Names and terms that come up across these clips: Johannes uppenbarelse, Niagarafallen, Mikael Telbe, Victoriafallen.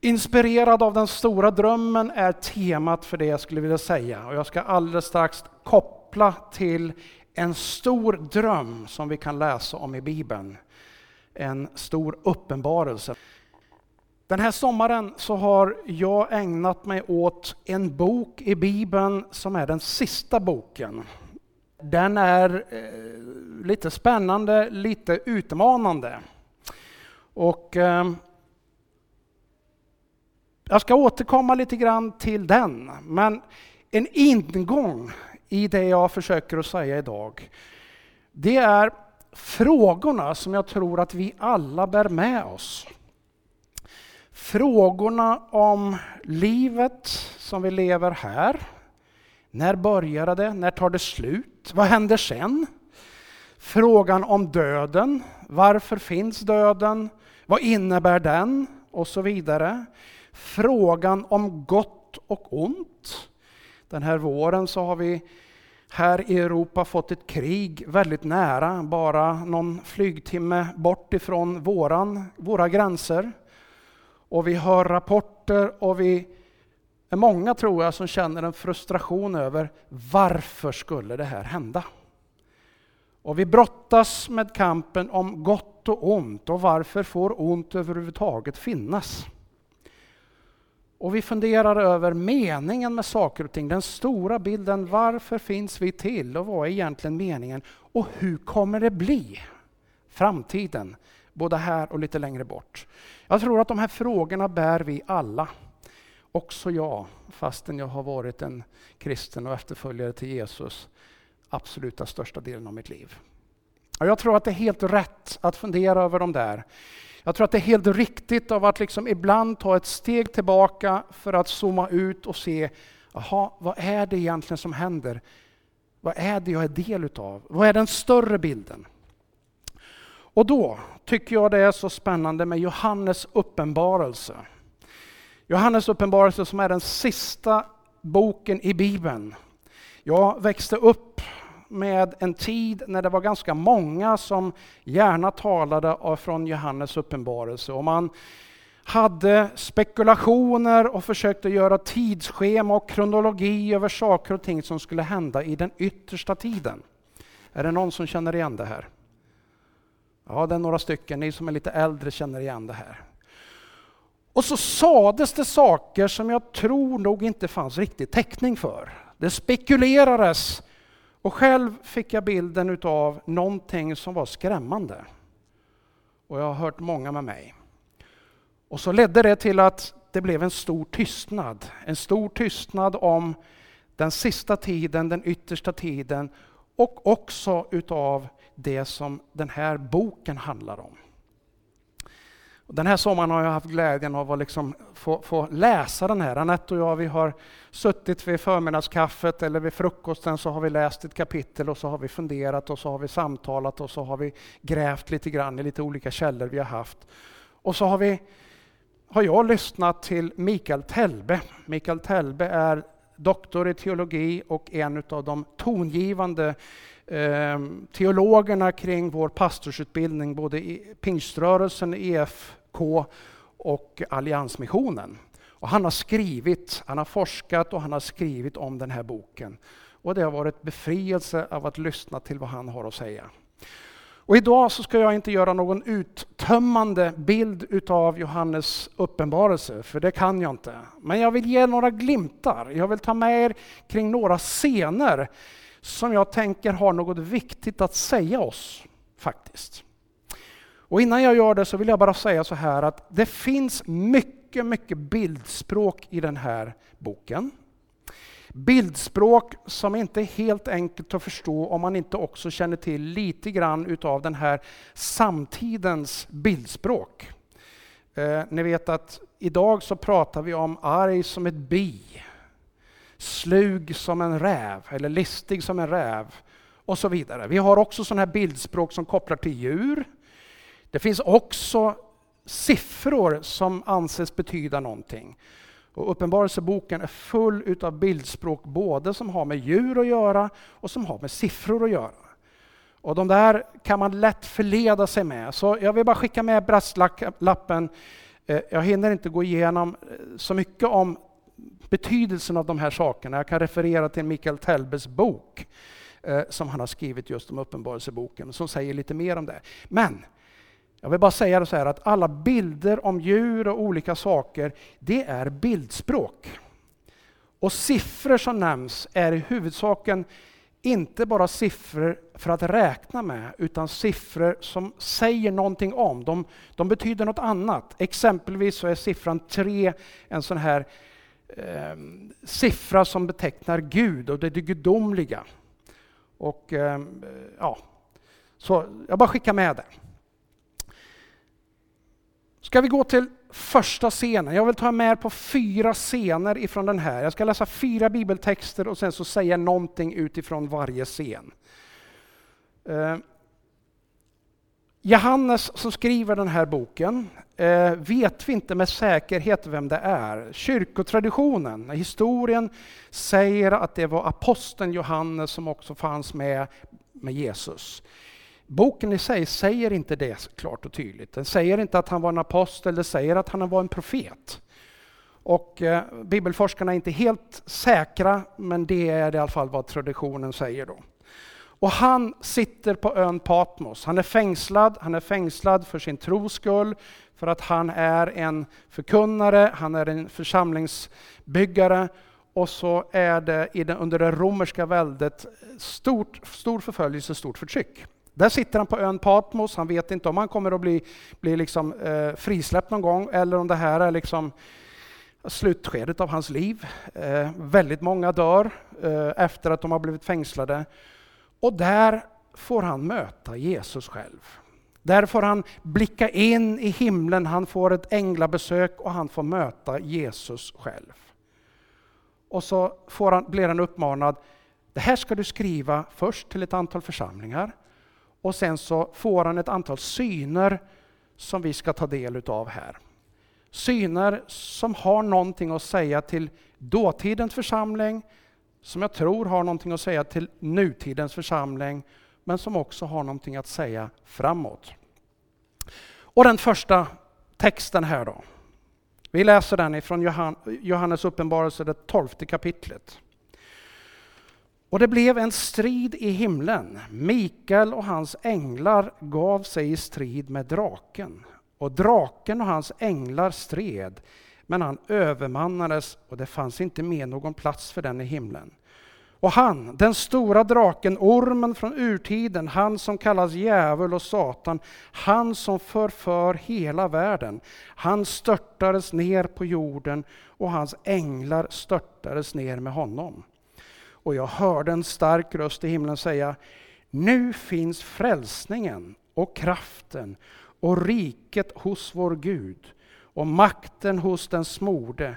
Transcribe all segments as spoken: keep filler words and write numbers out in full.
Inspirerad av den stora drömmen är temat för det jag skulle vilja säga. Och jag ska alldeles strax koppla till en stor dröm som vi kan läsa om i Bibeln. En stor uppenbarelse. Den här sommaren så har jag ägnat mig åt en bok i Bibeln som är den sista boken. Den är eh, lite spännande, lite utmanande. Och eh, jag ska återkomma lite grann till den. Men en ingång i det jag försöker att säga idag, det är frågorna som jag tror att vi alla bär med oss. Frågorna om livet som vi lever här. När börjar det? När tar det slut? Vad händer sen? Frågan om döden. Varför finns döden? Vad innebär den? Och så vidare. Frågan om gott och ont. Den här våren så har vi här i Europa fått ett krig väldigt nära. Bara någon flygtimme bort ifrån våran, våra gränser. Och vi hör rapporter och vi är många, tror jag, som känner en frustration över varför skulle det här hända? Och vi brottas med kampen om gott och ont och varför får ont överhuvudtaget finnas? Och vi funderar över meningen med saker och ting, den stora bilden, varför finns vi till och vad är egentligen meningen? Och hur kommer det bli framtiden, både här och lite längre bort? Jag tror att de här frågorna bär vi alla. Också jag, fastän jag har varit en kristen och efterföljare till Jesus absoluta största delen av mitt liv. Och jag tror att det är helt rätt att fundera över dem där. Jag tror att det är helt riktigt av att liksom ibland ta ett steg tillbaka för att zooma ut och se, aha, vad är det egentligen som händer? Vad är det jag är del utav? Vad är den större bilden? Och då tycker jag det är så spännande med Johannes uppenbarelse. Johannes uppenbarelse som är den sista boken i Bibeln. Jag växte upp med en tid när det var ganska många som gärna talade från Johannes uppenbarelse. Och man hade spekulationer och försökte göra tidsschema och kronologi över saker och ting som skulle hända i den yttersta tiden. Är det någon som känner igen det här? Ja, det är några stycken. Ni som är lite äldre känner igen det här. Och så sades det saker som jag tror nog inte fanns riktigt täckning för. Det spekulerades. Och själv fick jag bilden utav någonting som var skrämmande. Och jag har hört många med mig. Och så ledde det till att det blev en stor tystnad. En stor tystnad om den sista tiden, den yttersta tiden. Och också utav det som den här boken handlar om. Den här sommaren har jag haft glädjen av att liksom få, få läsa den här. Anette och jag, vi har suttit vid förmiddagskaffet eller vid frukosten, så har vi läst ett kapitel och så har vi funderat och så har vi samtalat och så har vi grävt lite grann i lite olika källor vi har haft. Och så har, vi, har jag lyssnat till Mikael Telbe. Mikael Telbe är doktor i teologi och en av de tongivande teologerna kring vår pastorsutbildning, både i Pingströrelsen, E F K och Alliansmissionen. Och han har skrivit, han har forskat och han har skrivit om den här boken. Och det har varit befrielse av att lyssna till vad han har att säga. Och idag så ska jag inte göra någon uttömmande bild utav Johannes uppenbarelse, för det kan jag inte. Men jag vill ge några glimtar, jag vill ta med er kring några scener som jag tänker har något viktigt att säga oss faktiskt. Och innan jag gör det så vill jag bara säga så här att det finns mycket, mycket bildspråk i den här boken. Bildspråk som inte är helt enkelt att förstå om man inte också känner till lite grann utav den här samtidens bildspråk. Eh, ni vet att idag så pratar vi om arg som ett bi. Slug som en räv eller listig som en räv och så vidare. Vi har också sådana här bildspråk som kopplar till djur. Det finns också siffror som anses betyda någonting. Och uppenbarelseboken är full utav bildspråk både som har med djur att göra och som har med siffror att göra. Och de där kan man lätt förleda sig med. Så jag vill bara skicka med brasklappen. Jag hinner inte gå igenom så mycket om betydelsen av de här sakerna. Jag kan referera till Mikael Telbes bok som han har skrivit just om uppenbarelseboken, som säger lite mer om det. Men jag vill bara säga det så här, att alla bilder om djur och olika saker, det är bildspråk. Och siffror som nämns är i huvudsaken inte bara siffror för att räkna med, utan siffror som säger någonting om. De, de betyder något annat. Exempelvis så är siffran tre en sån här eh, siffra som betecknar Gud och det gudomliga. Och eh, ja, så jag bara skickar med det. Ska vi gå till första scenen? Jag vill ta med er på fyra scener ifrån den här. Jag ska läsa fyra bibeltexter och sen så säga någonting utifrån varje scen. Eh, Johannes som skriver den här boken, eh, vet vi inte med säkerhet vem det är. Kyrkotraditionen, historien, säger att det var aposteln Johannes som också fanns med, med Jesus. Boken i sig säger inte det klart och tydligt. Den säger inte att han var en apostel, den säger att han var en profet. Och eh, bibelforskarna är inte helt säkra, men det är i alla fall vad traditionen säger då. Och han sitter på ön Patmos. Han är fängslad, han är fängslad för sin tros skull, för att han är en förkunnare, han är en församlingsbyggare. Och så är det i den, under det romerska väldet stort, stor förföljelse, stort förtryck. Där sitter han på ön Patmos, han vet inte om han kommer att bli, bli liksom, eh, frisläppt någon gång eller om det här är liksom slutskedet av hans liv. Eh, väldigt många dör eh, efter att de har blivit fängslade. Och där får han möta Jesus själv. Där får han blicka in i himlen, han får ett änglabesök och han får möta Jesus själv. Och så får han, blir han uppmanad, det här ska du skriva först till ett antal församlingar. Och sen så får han ett antal syner som vi ska ta del av här. Syner som har någonting att säga till dåtidens församling, som jag tror har någonting att säga till nutidens församling, men som också har någonting att säga framåt. Och den första texten här då. Vi läser den ifrån Johannes uppenbarelse, det tolfte kapitlet. Och det blev en strid i himlen. Mikael och hans änglar gav sig i strid med draken. Och draken och hans änglar stred, men han övermannades och det fanns inte mer någon plats för den i himlen. Och han, den stora draken, ormen från urtiden, han som kallas djävul och satan, han som förför hela världen, han störtades ner på jorden och hans änglar störtades ner med honom. Och jag hörde en stark röst i himlen säga, nu finns frälsningen och kraften och riket hos vår Gud och makten hos den smorde.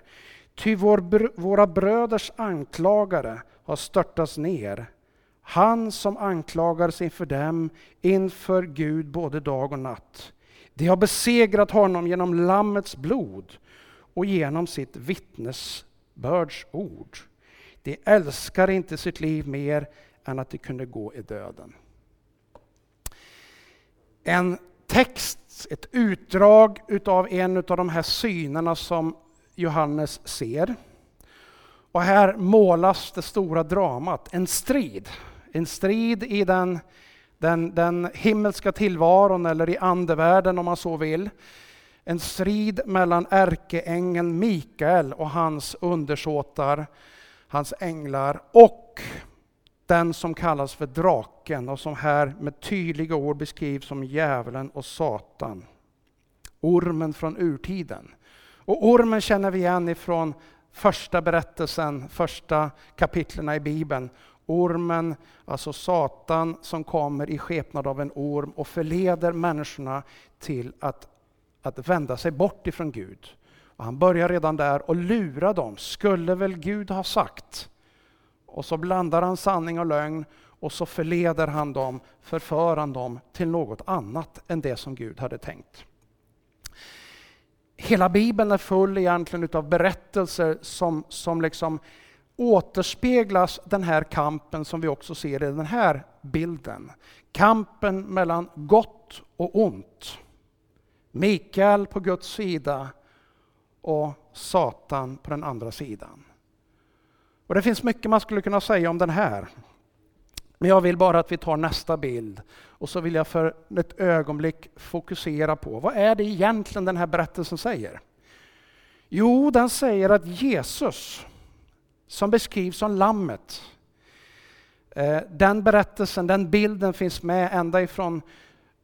Ty vår, våra bröders anklagare har störtats ner. Han som anklagades inför dem, inför Gud både dag och natt. De har besegrat honom genom lammets blod och genom sitt vittnesbördsord. De älskar inte sitt liv mer än att de kunde gå i döden. En text, ett utdrag utav en av de här synerna som Johannes ser. Och här målas det stora dramat, en strid. En strid i den, den, den himmelska tillvaron eller i andevärlden om man så vill. En strid mellan ärkeängeln Mikael och hans undersåtar, hans änglar och den som kallas för draken och som här med tydliga ord beskrivs som djävulen och satan. Ormen från urtiden. Och ormen känner vi igen ifrån första berättelsen, första kapitlerna i Bibeln. Ormen, alltså satan som kommer i skepnad av en orm och förleder människorna till att, att vända sig bort ifrån Gud. Han börjar redan där och lura dem. Skulle väl Gud ha sagt? Och så blandar han sanning och lögn och så förleder han dem, förför han dem till något annat än det som Gud hade tänkt. Hela Bibeln är full egentligen av berättelser som, som liksom återspeglas den här kampen som vi också ser i den här bilden. Kampen mellan gott och ont. Mikael på Guds sida och Satan på den andra sidan. Och det finns mycket man skulle kunna säga om den här. Men jag vill bara att vi tar nästa bild. Och så vill jag för ett ögonblick fokusera på, vad är det egentligen den här berättelsen säger? Jo, den säger att Jesus, som beskrivs som lammet, den berättelsen, den bilden finns med ända ifrån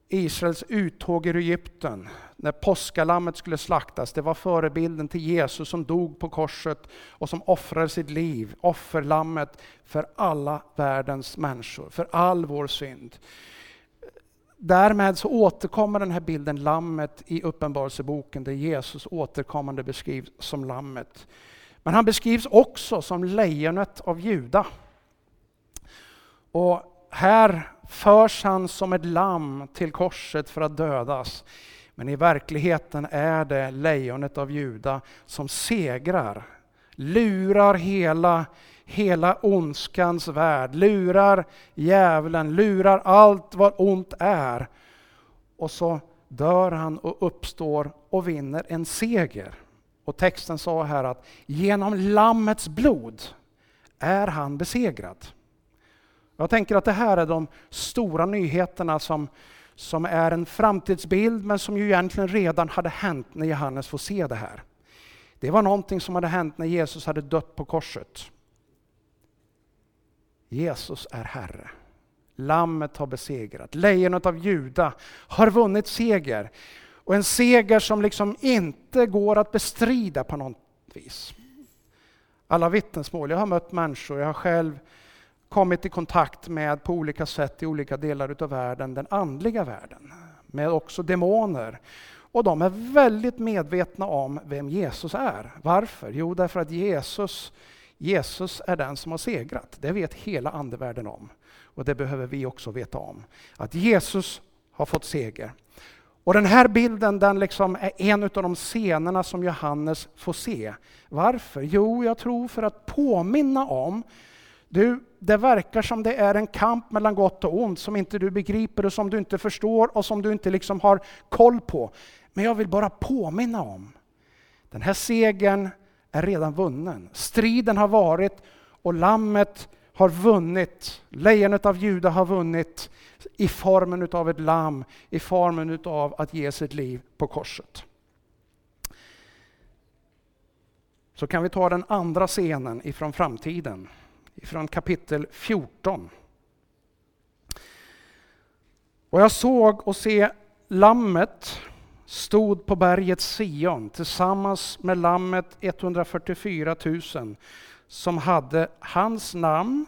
Israels uttåg ur Egypten, när påskalammet skulle slaktas. Det var förebilden till Jesus som dog på korset och som offrade sitt liv, offerlammet för alla världens människor, för all vår synd. Därmed så återkommer den här bilden lammet i uppenbarelseboken, där Jesus återkommande beskrivs som lammet. Men han beskrivs också som lejonet av Juda. Och här förs han som ett lamm till korset för att dödas. Men i verkligheten är det lejonet av Juda som segrar. Lurar hela, hela ondskans värld. Lurar djävulen. Lurar allt vad ont är. Och så dör han och uppstår och vinner en seger. Och texten sa här att genom lammets blod är han besegrad. Jag tänker att det här är de stora nyheterna som, som är en framtidsbild, men som ju egentligen redan hade hänt när Johannes får se det här. Det var någonting som hade hänt när Jesus hade dött på korset. Jesus är Herre. Lammet har besegrat. Lejonet av Juda har vunnit seger. Och en seger som liksom inte går att bestrida på något vis. Alla vittnesmål. Jag har mött människor, jag har själv kommit i kontakt med på olika sätt i olika delar utav världen, den andliga världen, med också demoner. Och de är väldigt medvetna om vem Jesus är. Varför? Jo, därför att Jesus, Jesus är den som har segrat. Det vet hela andevärlden om. Och det behöver vi också veta om. Att Jesus har fått seger. Och den här bilden, den liksom är en av de scenerna som Johannes får se. Varför? Jo, jag tror för att påminna om, du, det verkar som det är en kamp mellan gott och ont som inte du begriper och som du inte förstår och som du inte liksom har koll på. Men jag vill bara påminna om, den här segern är redan vunnen. Striden har varit och lammet har vunnit. Lejonet av Juda har vunnit i formen utav ett lamm, i formen utav att ge sitt liv på korset. Så kan vi ta den andra scenen ifrån framtiden. Från kapitel fjorton. Och jag såg och se lammet stod på berget Sion tillsammans med lammet etthundrafyrtiofyra tusen som hade hans namn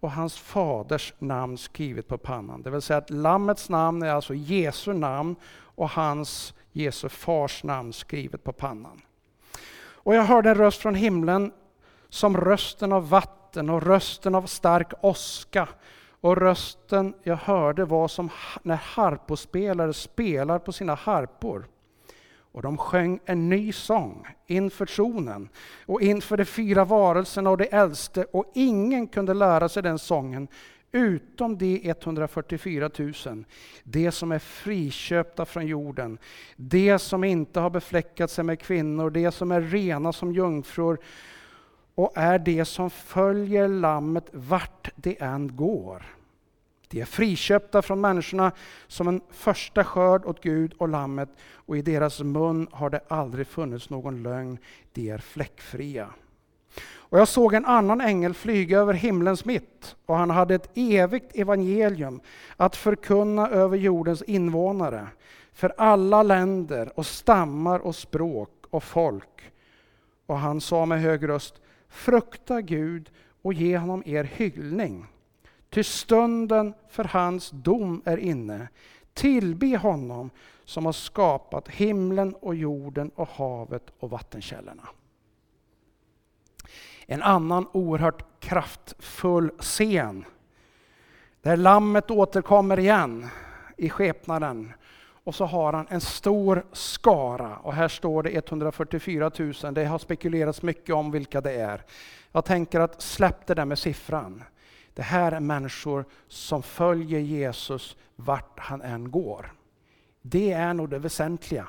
och hans faders namn skrivet på pannan. Det vill säga att lammets namn är alltså Jesu namn och hans, Jesu fars namn skrivet på pannan. Och jag hörde en röst från himlen som rösten av vatten och rösten av stark åska, och rösten jag hörde var som när harpospelare spelar på sina harpor, och de sjöng en ny sång inför tronen och inför de fyra varelserna och de äldste, och ingen kunde lära sig den sången utom de etthundrafyrtiofyra tusen, de som är friköpta från jorden, de som inte har befläckat sig med kvinnor, de som är rena som jungfrur och är det som följer lammet vart det än går. De är friköpta från människorna som en första skörd åt Gud och lammet, och i deras mun har det aldrig funnits någon lögn. De är fläckfria. Och jag såg en annan ängel flyga över himlens mitt, och han hade ett evigt evangelium att förkunna över jordens invånare, för alla länder och stammar och språk och folk. Och han sa med hög röst: frukta Gud och ge honom er hyllning. Till stunden för hans dom är inne. Tillbe honom som har skapat himlen och jorden och havet och vattenkällorna. En annan oerhört kraftfull scen, där lammet återkommer igen i skepnaden. Och så har han en stor skara. Och här står det etthundrafyrtiofyra tusen. Det har spekulerats mycket om vilka det är. Jag tänker att släpp det där med siffran. Det här är människor som följer Jesus vart han än går. Det är nog det väsentliga.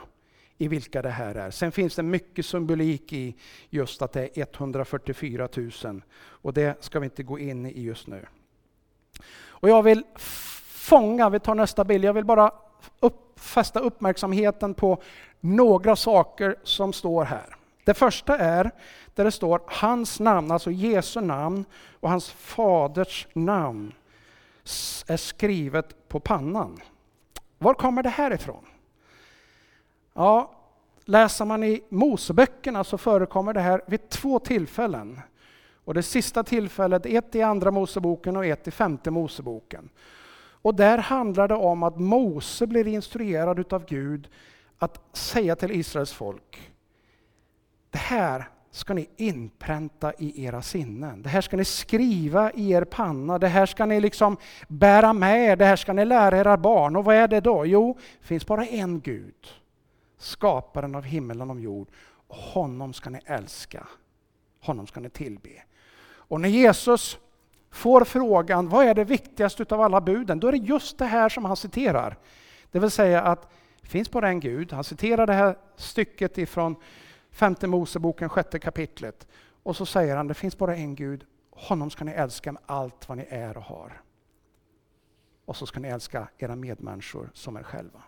i vilka det här är. Sen finns det mycket symbolik i just att det är etthundrafyrtiofyra tusen. Och det ska vi inte gå in i just nu. Och jag vill fånga, vi tar nästa bild, jag vill bara upp, fästa uppmärksamheten på några saker som står här. Det första är där det står hans namn, alltså Jesu namn och hans faders namn är skrivet på pannan. Var kommer det här ifrån? Ja, läser man i Moseböckerna så förekommer det här vid två tillfällen. Och det sista tillfället, ett i andra Moseboken och ett i femte Moseboken. Och där handlar det om att Mose blir instruerad utav Gud att säga till Israels folk: det här ska ni inpränta i era sinnen. Det här ska ni skriva i er panna. Det här ska ni liksom bära med. Det här ska ni lära era barn. Och vad är det då? Jo, det finns bara en Gud. Skaparen av himmelen och jord. Och honom ska ni älska. Honom ska ni tillbe. Och när Jesus får frågan, vad är det viktigaste utav alla buden? Då är det just det här som han citerar. Det vill säga att det finns bara en Gud. Han citerar det här stycket ifrån femte Moseboken, sjätte kapitlet. Och så säger han, det finns bara en Gud. Honom ska ni älska med allt vad ni är och har. Och så ska ni älska era medmänniskor som er själva.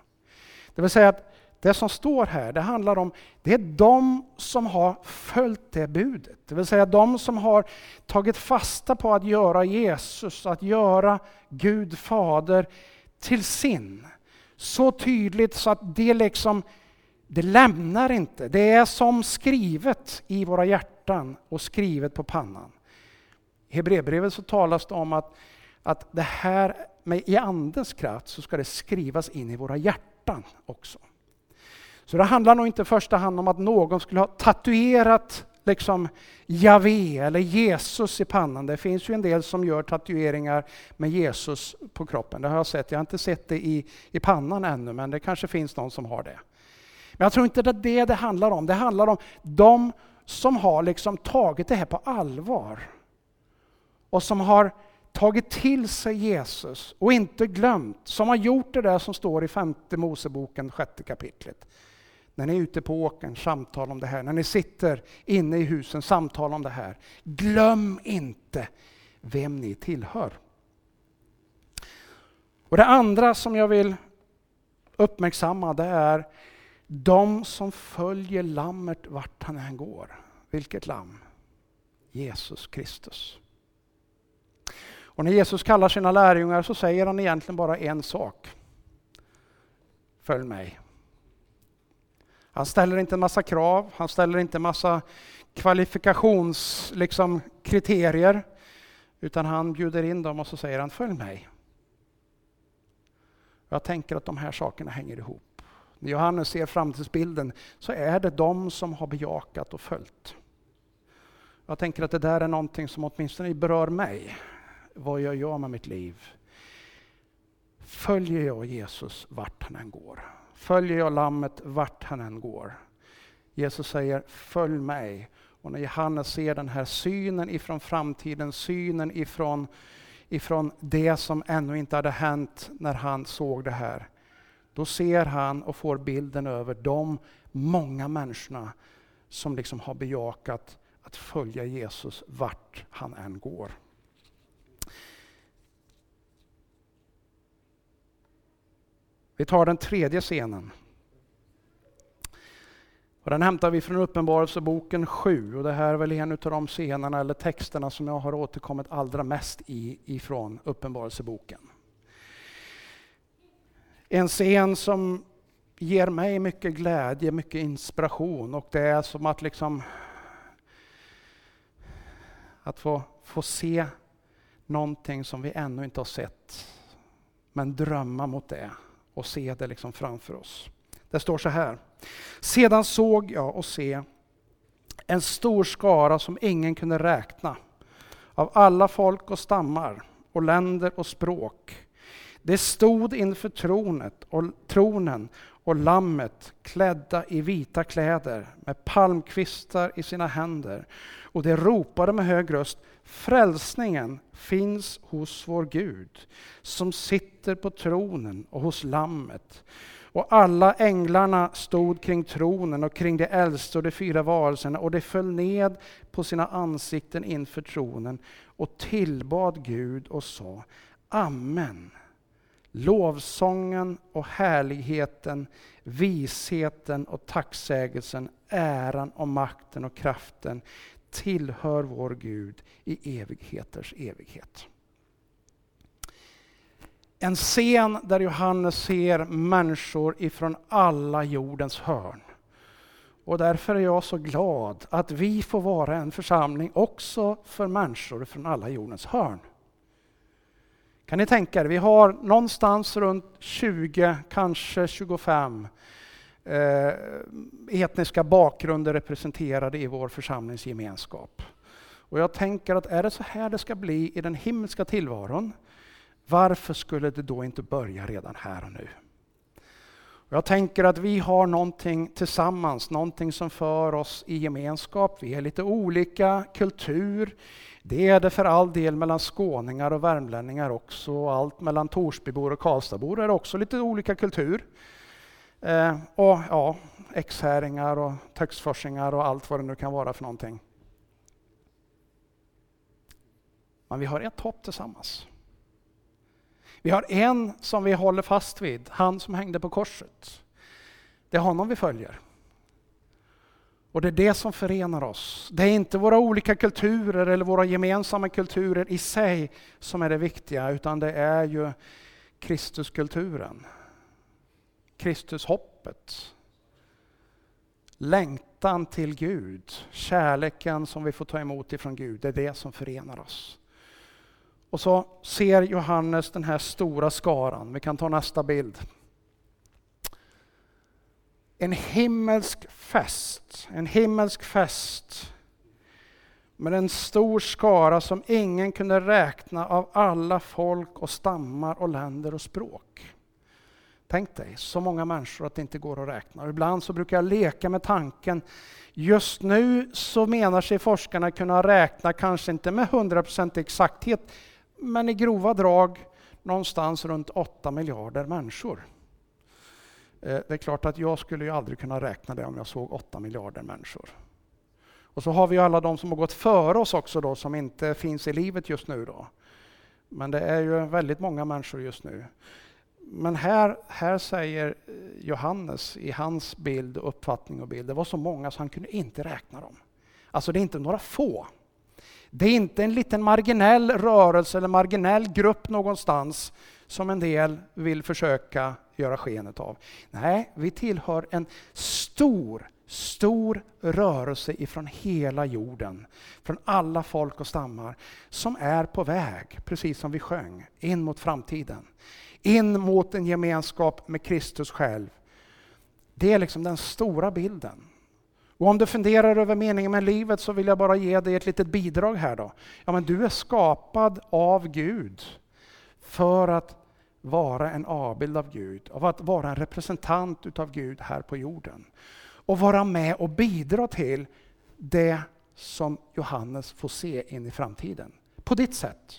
Det vill säga att det som står här, det handlar om, det är de som har följt det budet. Det vill säga de som har tagit fasta på att göra Jesus, att göra Gud fader till sin. Så tydligt så att det liksom, det lämnar inte. Det är som skrivet i våra hjärtan och skrivet på pannan. I Hebreerbrevet så talas det om att, att det här med i andens kraft så ska det skrivas in i våra hjärtan också. Så det handlar nog inte i första hand om att någon skulle ha tatuerat liksom Javé eller Jesus i pannan. Det finns ju en del som gör tatueringar med Jesus på kroppen. Det har jag sett. Jag har inte sett det i, i pannan ännu, men det kanske finns någon som har det. Men jag tror inte att det det handlar om. Det handlar om de som har liksom tagit det här på allvar. Och som har tagit till sig Jesus och inte glömt. Som har gjort det där som står i femte Moseboken, sjätte kapitlet. När ni är ute på åkern, samtal om det här. När ni sitter inne i husen, samtal om det här. Glöm inte vem ni tillhör. Och det andra som jag vill uppmärksamma, det är de som följer lammet vart han än går. Vilket lamm? Jesus Kristus. Och när Jesus kallar sina lärjungar så säger han egentligen bara en sak. Följ mig. Han ställer inte en massa krav. Han ställer inte en massa kvalifikations, liksom, kriterier. Utan han bjuder in dem och så säger han följ mig. Jag tänker att de här sakerna hänger ihop. När Johannes ser framtidsbilden så är det de som har bejakat och följt. Jag tänker att det där är någonting som åtminstone berör mig. Vad gör jag med mitt liv? Följer jag Jesus vart han än går? Följer jag lammet vart han än går? Jesus säger, följ mig. Och när Johannes ser den här synen ifrån framtiden, synen ifrån, ifrån det som ännu inte hade hänt när han såg det här. Då ser han och får bilden över de många människorna som liksom har bejakat att följa Jesus vart han än går. Vi tar den tredje scenen. Och den hämtar vi från Uppenbarelseboken sju. Och det här är väl en av de scenerna eller texterna som jag har återkommit allra mest i ifrån Uppenbarelseboken. En scen som ger mig mycket glädje, mycket inspiration. Och det är som att liksom att få, få se någonting som vi ännu inte har sett. Men drömma mot det och se det liksom framför oss. Det står så här. Sedan såg jag och se en stor skara som ingen kunde räkna. Av alla folk och stammar och länder och språk. Det stod inför tronet och, tronen och lammet klädda i vita kläder med palmkvistar i sina händer. Och det ropade med hög röst, frälsningen finns hos vår Gud som sitter på tronen och hos lammet. Och alla änglarna stod kring tronen och kring de äldste och de fyra varelserna, och de föll ned på sina ansikten inför tronen och tillbad Gud och sa: Amen. Lovsången och härligheten, visheten och tacksägelsen, äran och makten och kraften tillhör vår Gud i evigheters evighet. En scen där Johannes ser människor ifrån alla jordens hörn. Och därför är jag så glad att vi får vara en församling också för människor från alla jordens hörn. Kan ni tänka er, vi har någonstans runt tjugo, kanske tjugofem eh, etniska bakgrunder representerade i vår församlingsgemenskap. Och jag tänker att är det så här det ska bli i den himmelska tillvaron, varför skulle det då inte börja redan här och nu? Jag tänker att vi har någonting tillsammans, någonting som för oss i gemenskap. Vi är lite olika kultur. Det är det för all del mellan skåningar och värmlänningar också. Allt mellan Torsbybor och Karlstadbor är också lite olika kultur. Eh, och ja, exhäringar och töcksforsingar och allt vad det nu kan vara för någonting. Men vi har ett hopp tillsammans. Vi har en som vi håller fast vid, han som hängde på korset. Det är honom vi följer. Och det är det som förenar oss. Det är inte våra olika kulturer eller våra gemensamma kulturer i sig som är det viktiga, utan det är ju Kristuskulturen. Kristushoppet. Längtan till Gud, kärleken som vi får ta emot ifrån Gud, det är det som förenar oss. Och så ser Johannes den här stora skaran. Vi kan ta nästa bild. En himmelsk fest. En himmelsk fest. Med en stor skara som ingen kunde räkna, av alla folk och stammar och länder och språk. Tänk dig, så många människor att det inte går att räkna. Och ibland så brukar jag leka med tanken. Just nu så menar sig forskarna kunna räkna, kanske inte med hundra procent exakthet, men i grova drag någonstans runt åtta miljarder människor. Det är klart att jag skulle ju aldrig kunna räkna det om jag såg åtta miljarder människor. Och så har vi ju alla de som har gått före oss också då, som inte finns i livet just nu då. Men det är ju väldigt många människor just nu. Men här, här säger Johannes i hans bild, uppfattning och bild, det var så många så han kunde inte räkna dem. Alltså det är inte några få. Det är inte en liten marginell rörelse eller marginell grupp någonstans som en del vill försöka göra skenet av. Nej, vi tillhör en stor, stor rörelse ifrån hela jorden. Från alla folk och stammar som är på väg, precis som vi sjöng, in mot framtiden. In mot en gemenskap med Kristus själv. Det är liksom den stora bilden. Och om du funderar över meningen med livet så vill jag bara ge dig ett litet bidrag här då. Ja, men du är skapad av Gud för att vara en avbild av Gud. Av att vara en representant utav Gud här på jorden. Och vara med och bidra till det som Johannes får se in i framtiden. På ditt sätt.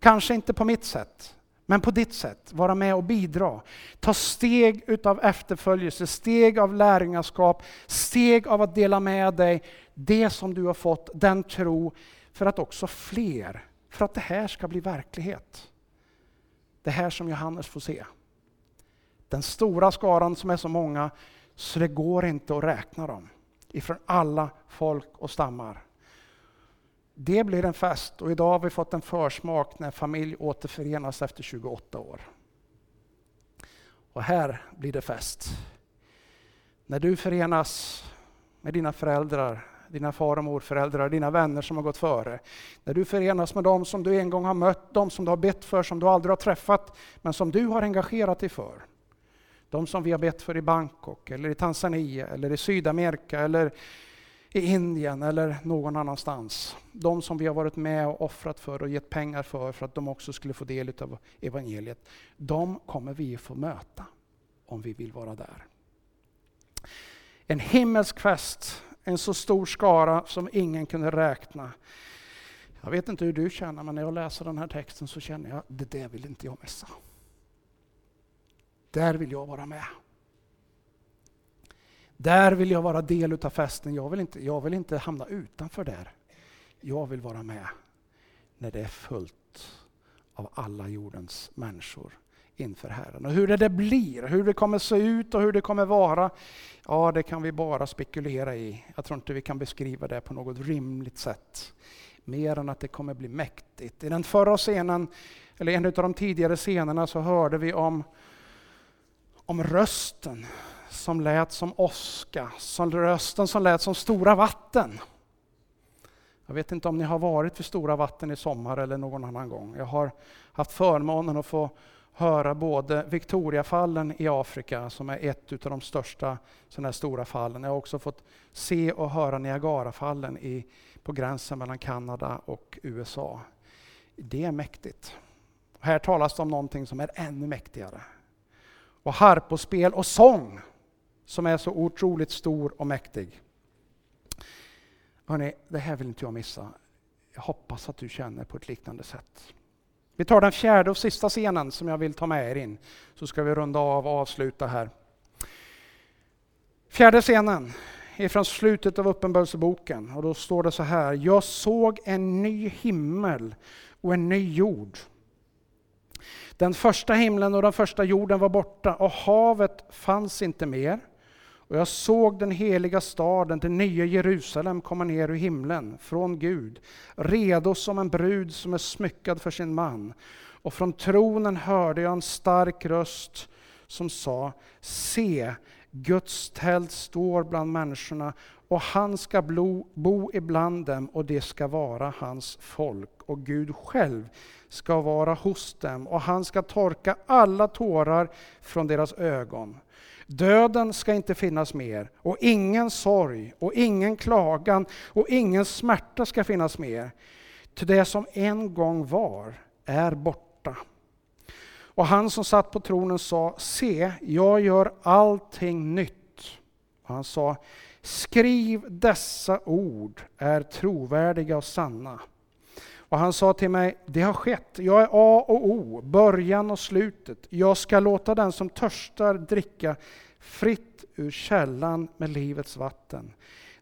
Kanske inte på mitt sätt. Men på ditt sätt, vara med och bidra. Ta steg utav efterföljelse, steg av lärjungaskap, steg av att dela med dig det som du har fått, den tro, för att också fler, för att det här ska bli verklighet. Det här som Johannes får se. Den stora skaran som är så många så det går inte att räkna dem. Ifrån alla folk och stammar. Det blir en fest, och idag har vi fått en försmak när familj återförenas efter tjugoåtta år. Och här blir det fest. När du förenas med dina föräldrar, dina far- och morföräldrar, dina vänner som har gått före. När du förenas med dem som du en gång har mött, de som du har bett för, som du aldrig har träffat, men som du har engagerat dig för. De som vi har bett för i Bangkok, eller i Tanzania, eller i Sydamerika, eller i Indien eller någon annanstans. De som vi har varit med och offrat för och gett pengar för, för att de också skulle få del av evangeliet. De kommer vi få möta om vi vill vara där. En himmelsk fest, en så stor skara som ingen kunde räkna. Jag vet inte hur du känner, men när jag läser den här texten så känner jag, det där vill inte jag missa. Där vill jag vara med. Där vill jag vara del utav festen. Jag vill inte, jag vill inte hamna utanför där. Jag vill vara med när det är fullt av alla jordens människor inför Herren. Och hur det där blir, hur det kommer se ut och hur det kommer vara, ja, det kan vi bara spekulera i. Jag tror inte vi kan beskriva det på något rimligt sätt. Mer än att det kommer bli mäktigt. I den förra scenen, eller en av de tidigare scenerna, så hörde vi om, om rösten som lät som åska, som rösten som lät som stora vatten. Jag vet inte om ni har varit vid stora vatten i sommar eller någon annan gång. Jag har haft förmånen att få höra både Victoriafallen i Afrika, som är ett av de största sådana här stora fallen. Jag har också fått se och höra Niagarafallen i, på gränsen mellan Kanada och U S A. Det är mäktigt. Här talas det om någonting som är ännu mäktigare. Och harpospel och sång som är så otroligt stor och mäktig. Hörrni, det här vill inte jag missa. Jag hoppas att du känner på ett liknande sätt. Vi tar den fjärde och sista scenen som jag vill ta med er in. Så ska vi runda av och avsluta här. Fjärde scenen är från slutet av Uppenbarelseboken. Och då står det så här. Jag såg en ny himmel och en ny jord. Den första himlen och den första jorden var borta och havet fanns inte mer. Och jag såg den heliga staden, den nya Jerusalem, komma ner ur himlen från Gud, redo som en brud som är smyckad för sin man. Och från tronen hörde jag en stark röst som sa: Se, Guds tält står bland människorna och han ska bo ibland dem och det ska vara hans folk. Och Gud själv ska vara hos dem och han ska torka alla tårar från deras ögon. Döden ska inte finnas mer och ingen sorg och ingen klagan och ingen smärta ska finnas mer. Till det som en gång var är borta. Och han som satt på tronen sa: Se, jag gör allting nytt. Och han sa: Skriv, dessa ord är trovärdiga och sanna. Och han sa till mig: Det har skett. Jag är A och O, början och slutet. Jag ska låta den som törstar dricka fritt ur källan med livets vatten.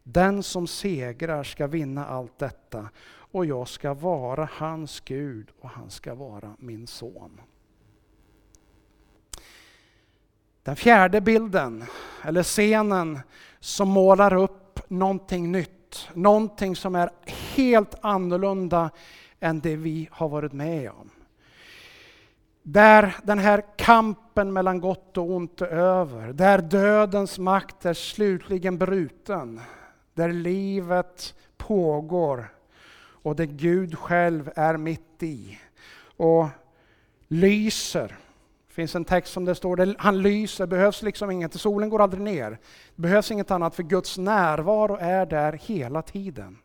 Den som segrar ska vinna allt detta. Och jag ska vara hans Gud och han ska vara min son. Den fjärde bilden, eller scenen, som målar upp någonting nytt. Någonting som är helt annorlunda än det vi har varit med om. Där den här kampen mellan gott och ont är över. Där dödens makt är slutligen bruten. Där livet pågår. Och där Gud själv är mitt i. Och lyser. Det finns en text som det står där han lyser, behövs liksom inget, solen går aldrig ner. Det behövs inget annat för Guds närvaro är där hela tiden.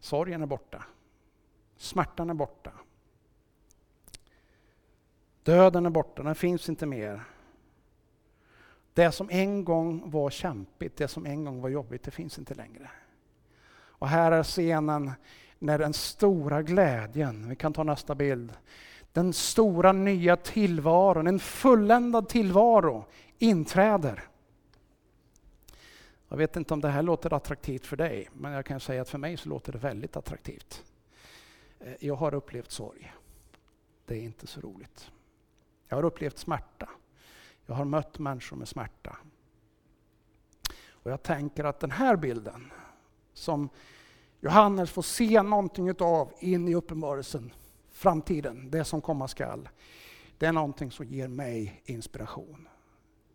Sorgen är borta. Smärtan är borta. Döden är borta, den finns inte mer. Det som en gång var kämpigt, det som en gång var jobbigt, det finns inte längre. Och här är scenen när den stora glädjen, vi kan ta nästa bild, den stora nya tillvaron, en fulländad tillvaro, inträder. Jag vet inte om det här låter attraktivt för dig, men jag kan säga att för mig så låter det väldigt attraktivt. Jag har upplevt sorg. Det är inte så roligt. Jag har upplevt smärta. Jag har mött människor med smärta. Och jag tänker att den här bilden som Johannes får se någonting utav in i uppenbarelsen, framtiden, det som komma skall. Det är någonting som ger mig inspiration.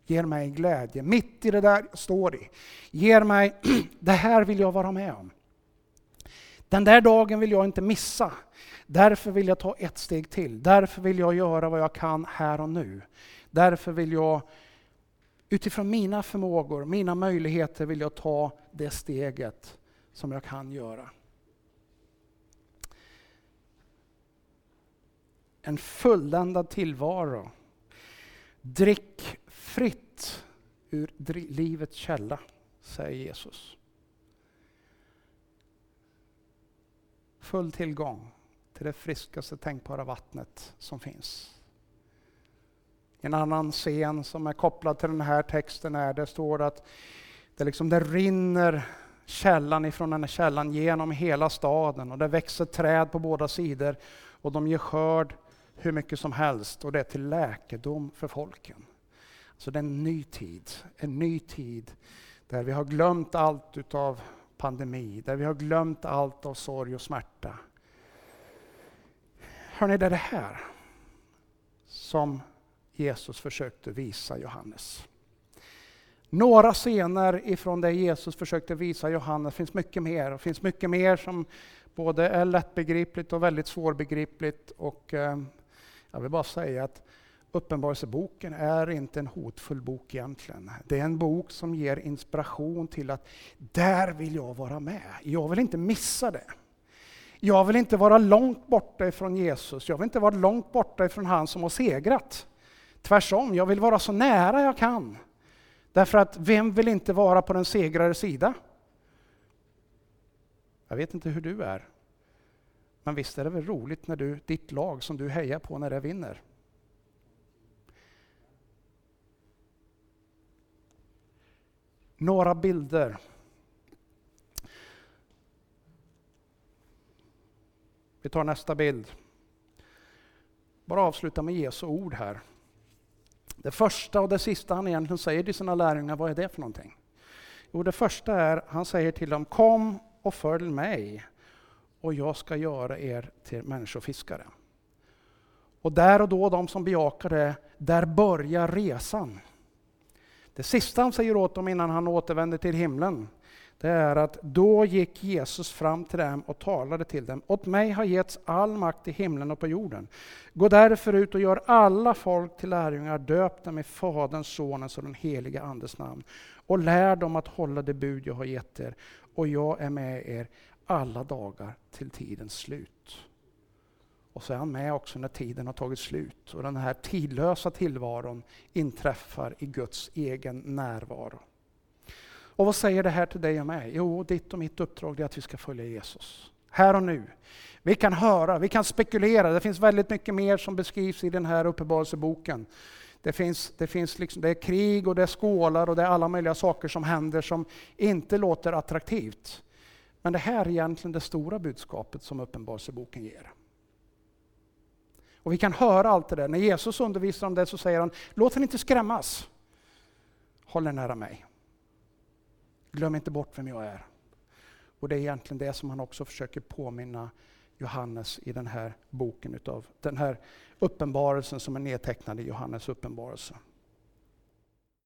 Ger mig glädje. Mitt i det där står det. Ger mig, det här vill jag vara med om. Den där dagen vill jag inte missa. Därför vill jag ta ett steg till. Därför vill jag göra vad jag kan här och nu. Därför vill jag, utifrån mina förmågor, mina möjligheter, vill jag ta det steget som jag kan göra. En fulländad tillvaro. Drick fritt ur livets källa, säger Jesus. Full tillgång till det friskaste tänkbara vattnet som finns. En annan scen som är kopplad till den här texten är, det står att det liksom det rinner källan ifrån den här källan genom hela staden, och det växer träd på båda sidor och de ger skörd hur mycket som helst, och det är till läkedom för folken. Så det är en ny tid, en ny tid där vi har glömt allt utav pandemi, där vi har glömt allt av sorg och smärta. Hörrni, det är det här som Jesus försökte visa Johannes. Några scener ifrån det Jesus försökte visa Johannes, finns mycket mer. Det finns mycket mer som både är lättbegripligt och väldigt svårbegripligt. Och eh, jag vill bara säga att Uppenbarelseboken är inte en hotfull bok egentligen. Det är en bok som ger inspiration till att där vill jag vara med. Jag vill inte missa det. Jag vill inte vara långt borta ifrån Jesus. Jag vill inte vara långt borta ifrån han som har segrat. Tvärtom, jag vill vara så nära jag kan. Därför att vem vill inte vara på den segrare sida? Jag vet inte hur du är. Men visst är det väl roligt när du, ditt lag som du hejar på, när det vinner. Några bilder. Vi tar nästa bild. Bara avsluta med Jesu ord här. Det första och det sista han egentligen säger till sina lärjungar, vad är det för någonting? Jo, det första är, han säger till dem, kom och följ mig och jag ska göra er till människofiskare. Och där och då, de som bejakar det, där börjar resan. Det sista han säger åt dem innan han återvänder till himlen, det är att då gick Jesus fram till dem och talade till dem. Åt mig har getts all makt i himlen och på jorden. Gå därför ut och gör alla folk till lärjungar, döp dem i Faderns, Sonens och den heliga Andes namn. Och lär dem att hålla det bud jag har gett er. Och jag är med er alla dagar till tidens slut. Och så är han med också när tiden har tagit slut. Och den här tidlösa tillvaron inträffar i Guds egen närvaro. Och vad säger det här till dig och mig? Jo, ditt och mitt uppdrag är att vi ska följa Jesus. Här och nu. Vi kan höra, vi kan spekulera. Det finns väldigt mycket mer som beskrivs i den här uppenbarelseboken. Det finns, det finns liksom, det är krig och det är skålar och det är alla möjliga saker som händer som inte låter attraktivt. Men det här är egentligen det stora budskapet som uppenbarelseboken ger. Och vi kan höra allt det där. När Jesus undervisar om det så säger han, låt er inte skrämmas. Håll er nära mig. Glöm inte bort vem jag är. Och det är egentligen det som han också försöker påminna Johannes i den här boken utav den här uppenbarelsen som är nedtecknad i Johannes uppenbarelse.